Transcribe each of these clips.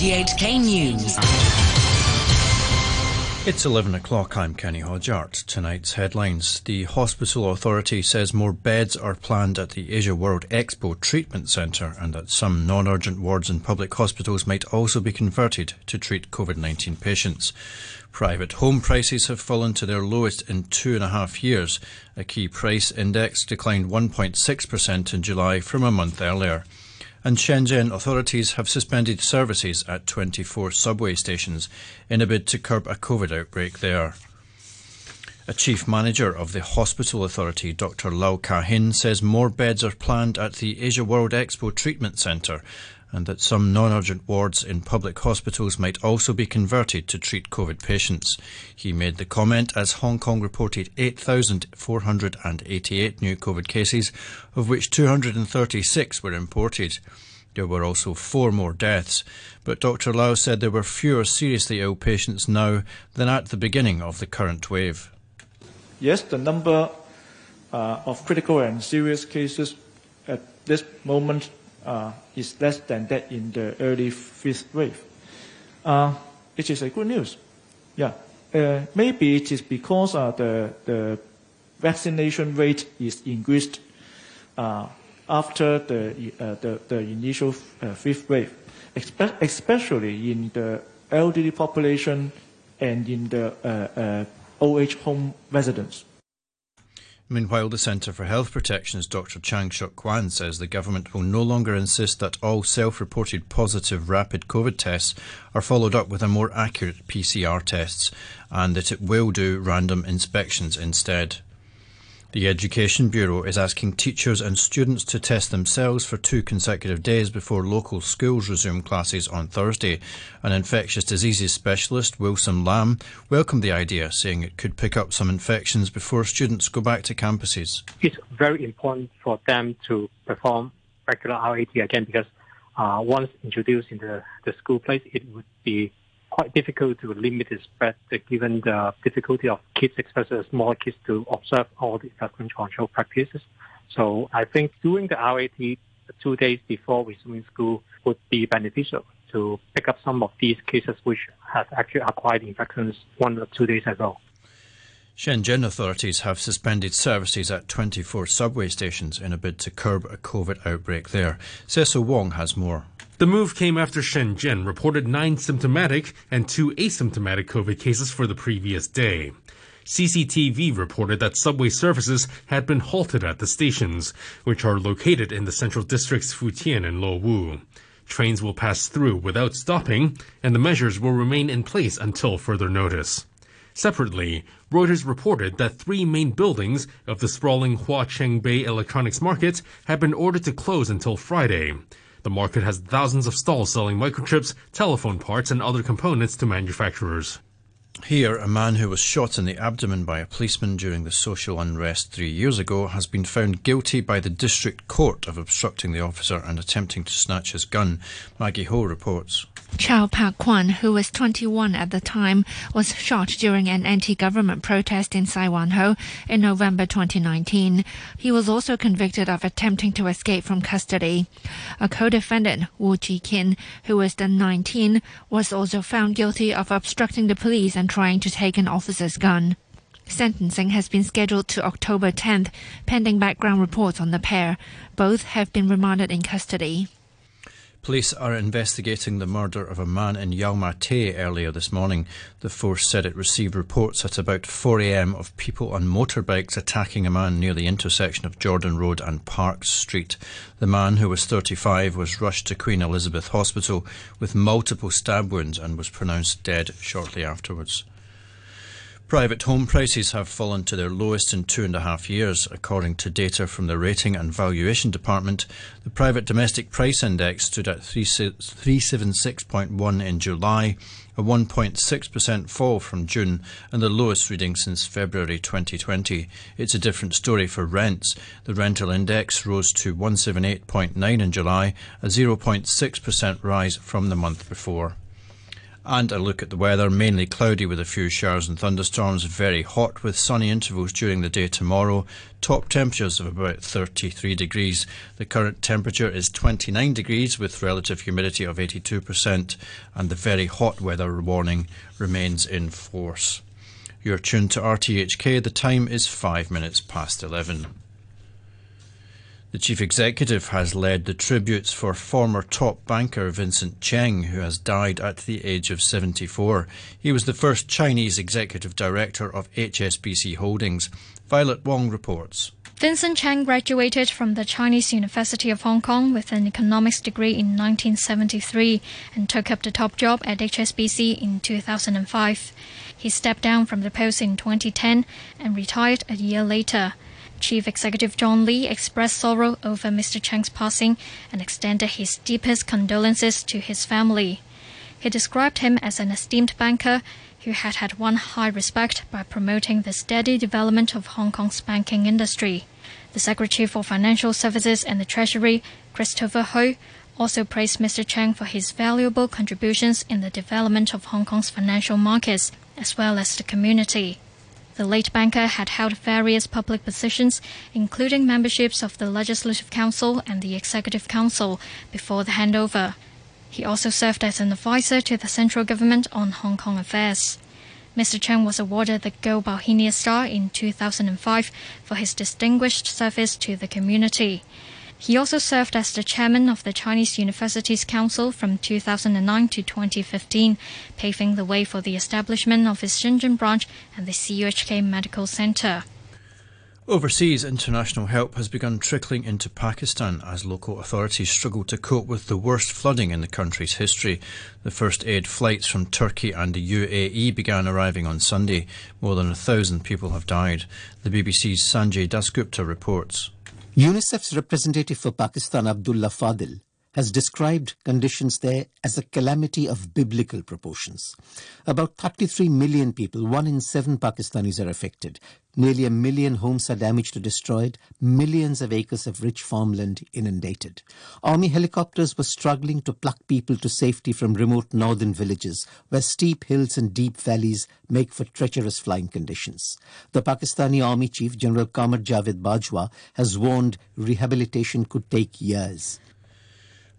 CUHK News. It's 11 o'clock. I'm Kenny Hodgeart. Tonight's headlines. The Hospital Authority says more beds are planned at the Asia World Expo Treatment Centre and that some non-urgent wards in public hospitals might also be converted to treat COVID-19 patients. Private home prices have fallen to their lowest in 2.5 years. A key price index declined 1.6% in July from a month earlier. And Shenzhen authorities have suspended services at 24 subway stations in a bid to curb a COVID outbreak there. A chief manager of the Hospital Authority, Dr. Lau Ka Hin, says more beds are planned at the Asia World Expo Treatment Centre and that some non-urgent wards in public hospitals might also be converted to treat COVID patients. He made the comment as Hong Kong reported 8,488 new COVID cases, of which 236 were imported. There were also 4 more deaths, but Dr. Lau said there were fewer seriously ill patients now than at the beginning of the current wave. Yes, the number of critical and serious cases at this moment is less than that in the early 5th wave, which is a good news. Yeah, maybe it is because the vaccination rate is increased after the initial 5th wave, especially in the elderly population and in the old age home residents. Meanwhile, the Centre for Health Protection's Dr. Chuang Shuk-kwan says the government will no longer insist that all self-reported positive rapid COVID tests are followed up with a more accurate PCR tests, and that it will do random inspections instead. The Education Bureau is asking teachers and students to test themselves for 2 consecutive days before local schools resume classes on Thursday. An infectious diseases specialist, Wilson Lam, welcomed the idea, saying it could pick up some infections before students go back to campuses. It's very important for them to perform regular RAT again, because once introduced into the school place, it would be quite difficult to limit the spread, given the difficulty of kids, especially small kids, to observe all the infection control practices. So I think doing the RAT 2 days before resuming school would be beneficial to pick up some of these cases which have actually acquired infections 1 or 2 days ago. Shenzhen authorities have suspended services at 24 subway stations in a bid to curb a COVID outbreak there. Cecil Wong has more. The move came after Shenzhen reported 9 symptomatic and 2 asymptomatic COVID cases for the previous day. CCTV reported that subway services had been halted at the stations, which are located in the central districts Futian and Luohu. Trains will pass through without stopping, and the measures will remain in place until further notice. Separately, Reuters reported that 3 main buildings of the sprawling Hua Cheng Bei electronics market had been ordered to close until Friday. The market has thousands of stalls selling microchips, telephone parts, and other components to manufacturers. Here, a man who was shot in the abdomen by a policeman during the social unrest 3 years ago has been found guilty by the district court of obstructing the officer and attempting to snatch his gun. Maggie Ho reports. Chao Pak Kwan, who was 21 at the time, was shot during an anti-government protest in Sai Wan Ho in November 2019. He was also convicted of attempting to escape from custody. A co-defendant, Wu Chi Kin, who was then 19, was also found guilty of obstructing the police and trying to take an officer's gun. Sentencing has been scheduled to October 10th, pending background reports on the pair. Both have been remanded in custody. Police are investigating the murder of a man in Yau Ma Tei earlier this morning. The force said it received reports at about 4 a.m. of people on motorbikes attacking a man near the intersection of Jordan Road and Park Street. The man, who was 35, was rushed to Queen Elizabeth Hospital with multiple stab wounds and was pronounced dead shortly afterwards. Private home prices have fallen to their lowest in 2.5 years. According to data from the Rating and Valuation Department, the private domestic price index stood at 376.1 in July, a 1.6% fall from June and the lowest reading since February 2020. It's a different story for rents. The rental index rose to 178.9 in July, a 0.6% rise from the month before. and a look at the weather, mainly cloudy with a few showers and thunderstorms, very hot with sunny intervals during the day tomorrow, top temperatures of about 33 degrees. The current temperature is 29 degrees with relative humidity of 82%, and the very hot weather warning remains in force. You're tuned to RTHK, the time is 11:05. The Chief Executive has led the tributes for former top banker Vincent Cheng, who has died at the age of 74. He was the first Chinese Executive Director of HSBC Holdings. Violet Wong reports. Vincent Cheng graduated from the Chinese University of Hong Kong with an economics degree in 1973 and took up the top job at HSBC in 2005. He stepped down from the post in 2010 and retired a year later. Chief Executive John Lee expressed sorrow over Mr. Cheng's passing and extended his deepest condolences to his family. He described him as an esteemed banker who had had won high respect by promoting the steady development of Hong Kong's banking industry. The Secretary for Financial Services and the Treasury, Christopher Ho, also praised Mr. Cheng for his valuable contributions in the development of Hong Kong's financial markets, as well as the community. The late banker had held various public positions, including memberships of the Legislative Council and the Executive Council, before the handover. He also served as an advisor to the central government on Hong Kong affairs. Mr. Cheng was awarded the Gold Bauhinia Star in 2005 for his distinguished service to the community. He also served as the chairman of the Chinese Universities Council from 2009 to 2015, paving the way for the establishment of its Shenzhen branch and the CUHK Medical Centre. Overseas international help has begun trickling into Pakistan as local authorities struggle to cope with the worst flooding in the country's history. The first aid flights from Turkey and the UAE began arriving on Sunday. More than 1,000 people have died. The BBC's Sanjay Dasgupta reports. UNICEF's representative for Pakistan, Abdullah Fadil, has described conditions there as a calamity of biblical proportions. About 33 million people, 1 in 7 Pakistanis, are affected. Nearly 1 million homes are damaged or destroyed. Millions of acres of rich farmland inundated. Army helicopters were struggling to pluck people to safety from remote northern villages where steep hills and deep valleys make for treacherous flying conditions. The Pakistani Army Chief, General Qamar Javed Bajwa, has warned rehabilitation could take years.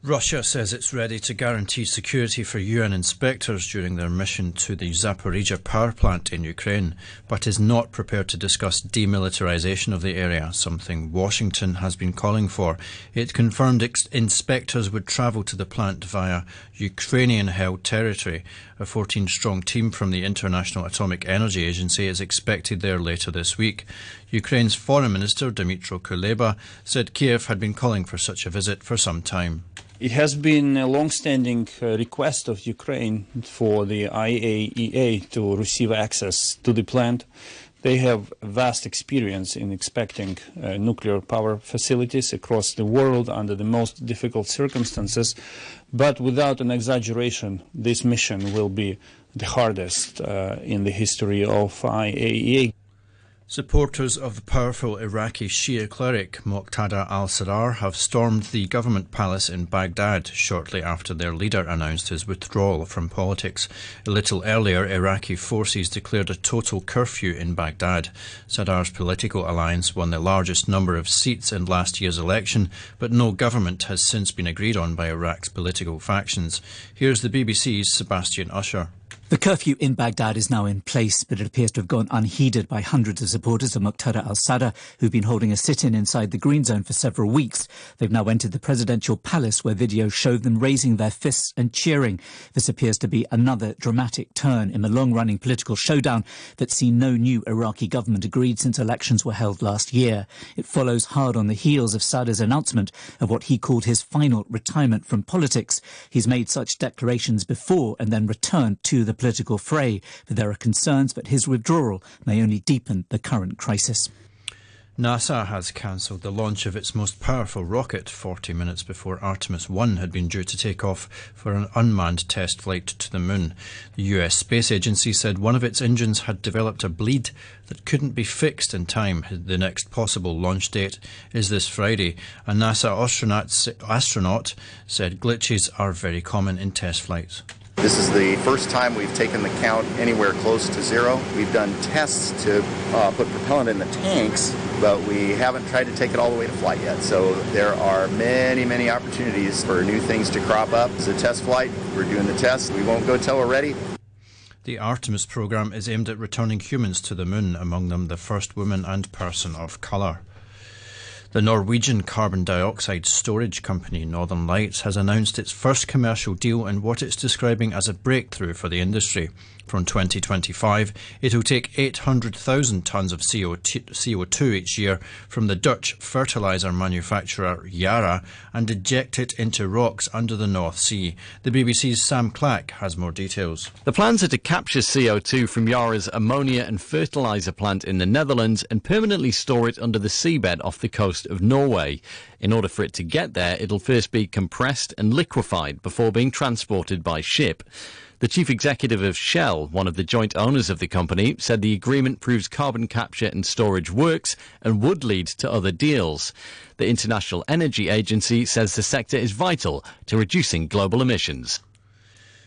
Russia says it's ready to guarantee security for UN inspectors during their mission to the Zaporizhzhia power plant in Ukraine, but is not prepared to discuss demilitarization of the area, something Washington has been calling for. It confirmed inspectors would travel to the plant via Ukrainian-held territory. A 14-strong team from the International Atomic Energy Agency is expected there later this week. Ukraine's Foreign Minister, Dmytro Kuleba, said Kiev had been calling for such a visit for some time. It has been a long-standing request of Ukraine for the IAEA to receive access to the plant. They have vast experience in inspecting nuclear power facilities across the world under the most difficult circumstances. But without an exaggeration, this mission will be the hardest in the history of IAEA. Supporters of the powerful Iraqi Shia cleric Muqtada al-Sadr have stormed the government palace in Baghdad shortly after their leader announced his withdrawal from politics. A little earlier, Iraqi forces declared a total curfew in Baghdad. Sadr's political alliance won the largest number of seats in last year's election, but no government has since been agreed on by Iraq's political factions. Here's the BBC's Sebastian Usher. The curfew in Baghdad is now in place, but it appears to have gone unheeded by hundreds of supporters of Muqtada al-Sadr, who've been holding a sit-in inside the Green Zone for several weeks. They've now entered the presidential palace, where video showed them raising their fists and cheering. This appears to be another dramatic turn in the long-running political showdown that's seen no new Iraqi government agreed since elections were held last year. It follows hard on the heels of Sadr's announcement of what he called his final retirement from politics. He's made such declarations before and then returned to the political fray, but there are concerns that his withdrawal may only deepen the current crisis. NASA has cancelled the launch of its most powerful rocket 40 minutes before Artemis 1 had been due to take off for an unmanned test flight to the moon. The US Space Agency said one of its engines had developed a bleed that couldn't be fixed in time. The next possible launch date is this Friday. A NASA astronaut said glitches are very common in test flights. This is the first time we've taken the count anywhere close to zero. We've done tests to put propellant in the tanks, but we haven't tried to take it all the way to flight yet. So there are many, many opportunities for new things to crop up. It's a test flight. We're doing the test. We won't go till we're ready. The Artemis program is aimed at returning humans to the moon, among them the first woman and person of colour. The Norwegian carbon dioxide storage company Northern Lights has announced its first commercial deal in what it's describing as a breakthrough for the industry. From 2025, it'll take 800,000 tonnes of CO2 each year from the Dutch fertiliser manufacturer Yara and eject it into rocks under the North Sea. The BBC's Sam Clack has more details. The plans are to capture CO2 from Yara's ammonia and fertiliser plant in the Netherlands and permanently store it under the seabed off the coast of Norway. In order for it to get there, it'll first be compressed and liquefied before being transported by ship. The chief executive of Shell, one of the joint owners of the company, said the agreement proves carbon capture and storage works and would lead to other deals. The International Energy Agency says the sector is vital to reducing global emissions.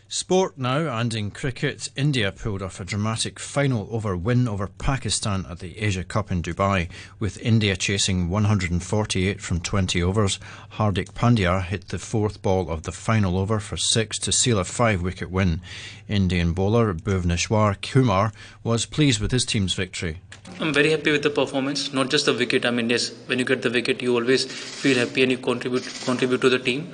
Sport now, and in cricket, India pulled off a dramatic final-over win over Pakistan at the Asia Cup in Dubai, with India chasing 148 from 20 overs. Hardik Pandya hit the fourth ball of the final over for six to seal a five-wicket win. Indian bowler Bhuvneshwar Kumar was pleased with his team's victory. I'm very happy with the performance, not just the wicket. I mean, yes, when you get the wicket, you always feel happy and you contribute to the team.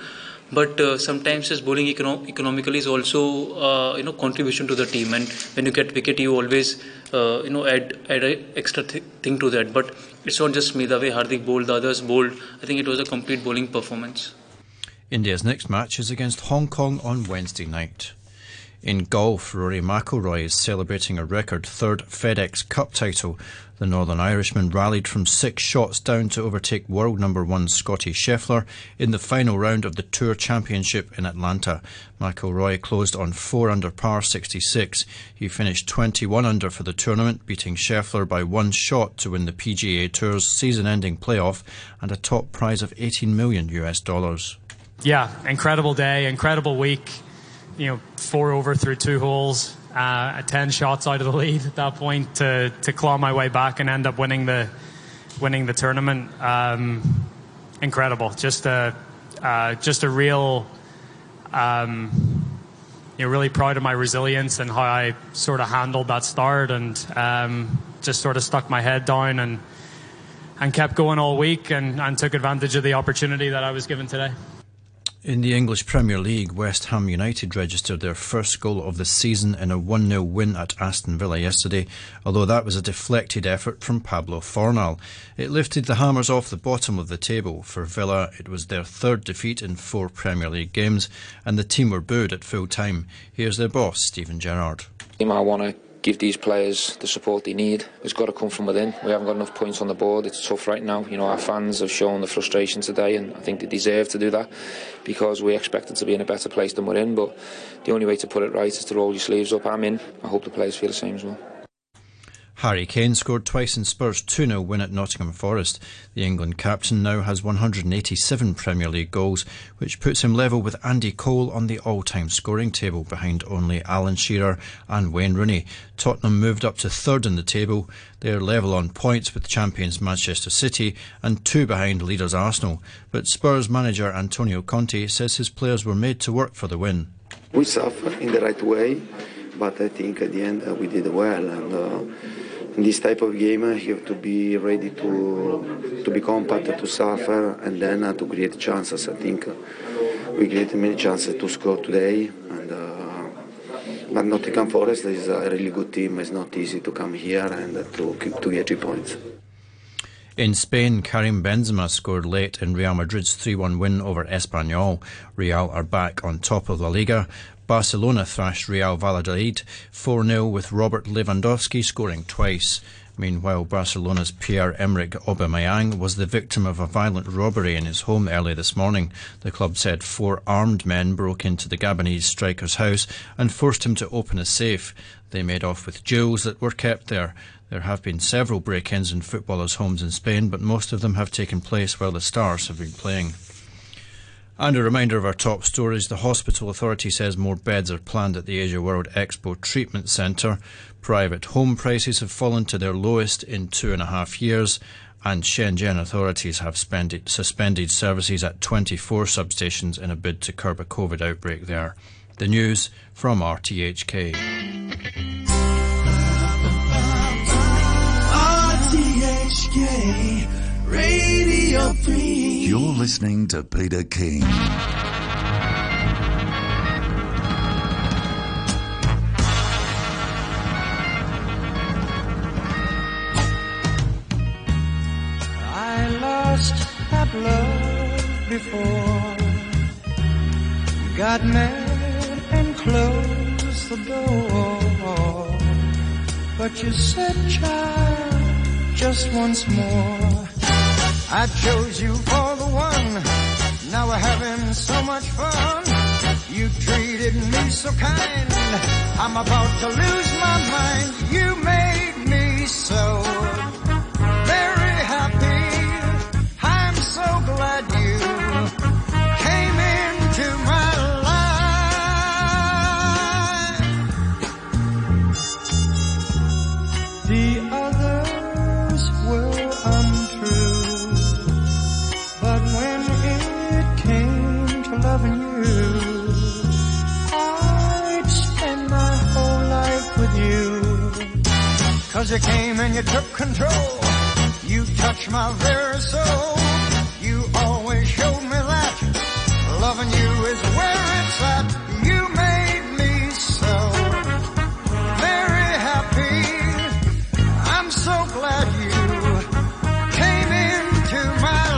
But sometimes his bowling economically is also, contribution to the team. And when you get wicket, you always, add an extra thing to that. But it's not just me. The way Hardik bowled, the others bowled. I think it was a complete bowling performance. India's next match is against Hong Kong on Wednesday night. In golf, Rory McIlroy is celebrating a record third FedEx Cup title. The Northern Irishman rallied from six shots down to overtake world number one Scotty Scheffler in the final round of the Tour Championship in Atlanta. McIlroy closed on 4 under par 66. He finished 21 under for the tournament, beating Scheffler by one shot to win the PGA Tour's season-ending playoff and a top prize of $18 million. Yeah, incredible day, incredible week. You know, 4 over through 2 holes. 10 shots out of the lead at that point to claw my way back and end up winning the tournament. Incredible, just a real, really proud of my resilience and how I sort of handled that start and just sort of stuck my head down and kept going all week and took advantage of the opportunity that I was given today. In the English Premier League, West Ham United registered their first goal of the season in a 1-0 win at Aston Villa yesterday, although that was a deflected effort from Pablo Fornal. It lifted the Hammers off the bottom of the table. For Villa, it was their third defeat in 4 Premier League games, and the team were booed at full time. Here's their boss, Stephen Gerrard. I want to give these players the support they need. It's got to come from within. We haven't got enough points on the board. It's tough right now. You know, our fans have shown the frustration today, and I think they deserve to do that because we expected to be in a better place than we're in. But the only way to put it right is to roll your sleeves up. I'm in. I hope the players feel the same as well. Harry Kane scored twice in Spurs' 2-0 win at Nottingham Forest. The England captain now has 187 Premier League goals, which puts him level with Andy Cole on the all-time scoring table behind only Alan Shearer and Wayne Rooney. Tottenham moved up to third in the table. They're level on points with champions Manchester City and 2 behind leaders Arsenal. But Spurs manager Antonio Conte says his players were made to work for the win. We suffered in the right way, but I think at the end we did well. And in this type of game, you have to be ready to be compact, to suffer, and then to create chances. I think we created many chances to score today. And, but Nottingham Forest is a really good team. It's not easy to come here and to get 3 points. In Spain, Karim Benzema scored late in Real Madrid's 3-1 win over Espanyol. Real are back on top of La Liga. Barcelona thrashed Real Valladolid 4-0 with Robert Lewandowski scoring twice. Meanwhile, Barcelona's Pierre-Emerick Aubameyang was the victim of a violent robbery in his home early this morning. The club said 4 armed men broke into the Gabonese striker's house and forced him to open a safe. They made off with jewels that were kept there. There have been several break-ins in footballers' homes in Spain, but most of them have taken place while the Stars have been playing. And a reminder of our top stories. The hospital authority says more beds are planned at the Asia World Expo Treatment Centre. Private home prices have fallen to their lowest in 2.5 years. And Shenzhen authorities have suspended services at 24 substations in a bid to curb a COVID outbreak there. The news from RTHK. RTHK. Radio Free. You're listening to Peter King. I lost that love before, got mad and closed the door, but you said, child, just once more. I chose you for the one. Now we're having so much fun. You treated me so kind. I'm about to lose my mind. You made me so very happy. I'm so glad you came into my life. The others were untrue. Cause you came and you took control. You touched my very soul. You always showed me that loving you is where it's at. You made me so very happy. I'm so glad you came into my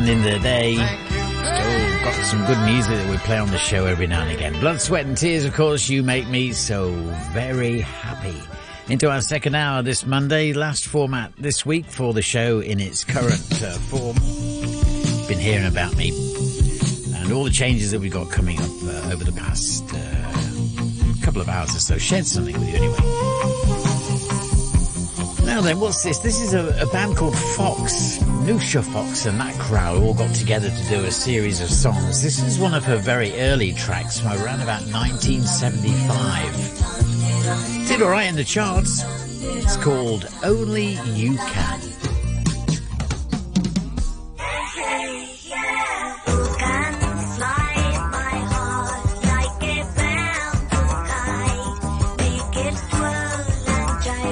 In the day, still got some good music that we play on the show every now and again. Blood, Sweat and Tears, of course, You Make Me So Very Happy. Into our second hour this Monday, last format this week for the show in its current form. Been hearing about me and all the changes that we've got coming up over the past couple of hours or so. Shared something with you anyway. Now then, what's this? This is a band called Fox. Lucia Fox and that crowd all got together to do a series of songs. This is one of her very early tracks from around about 1975. Keep it right in the charts. It's called Only You Can.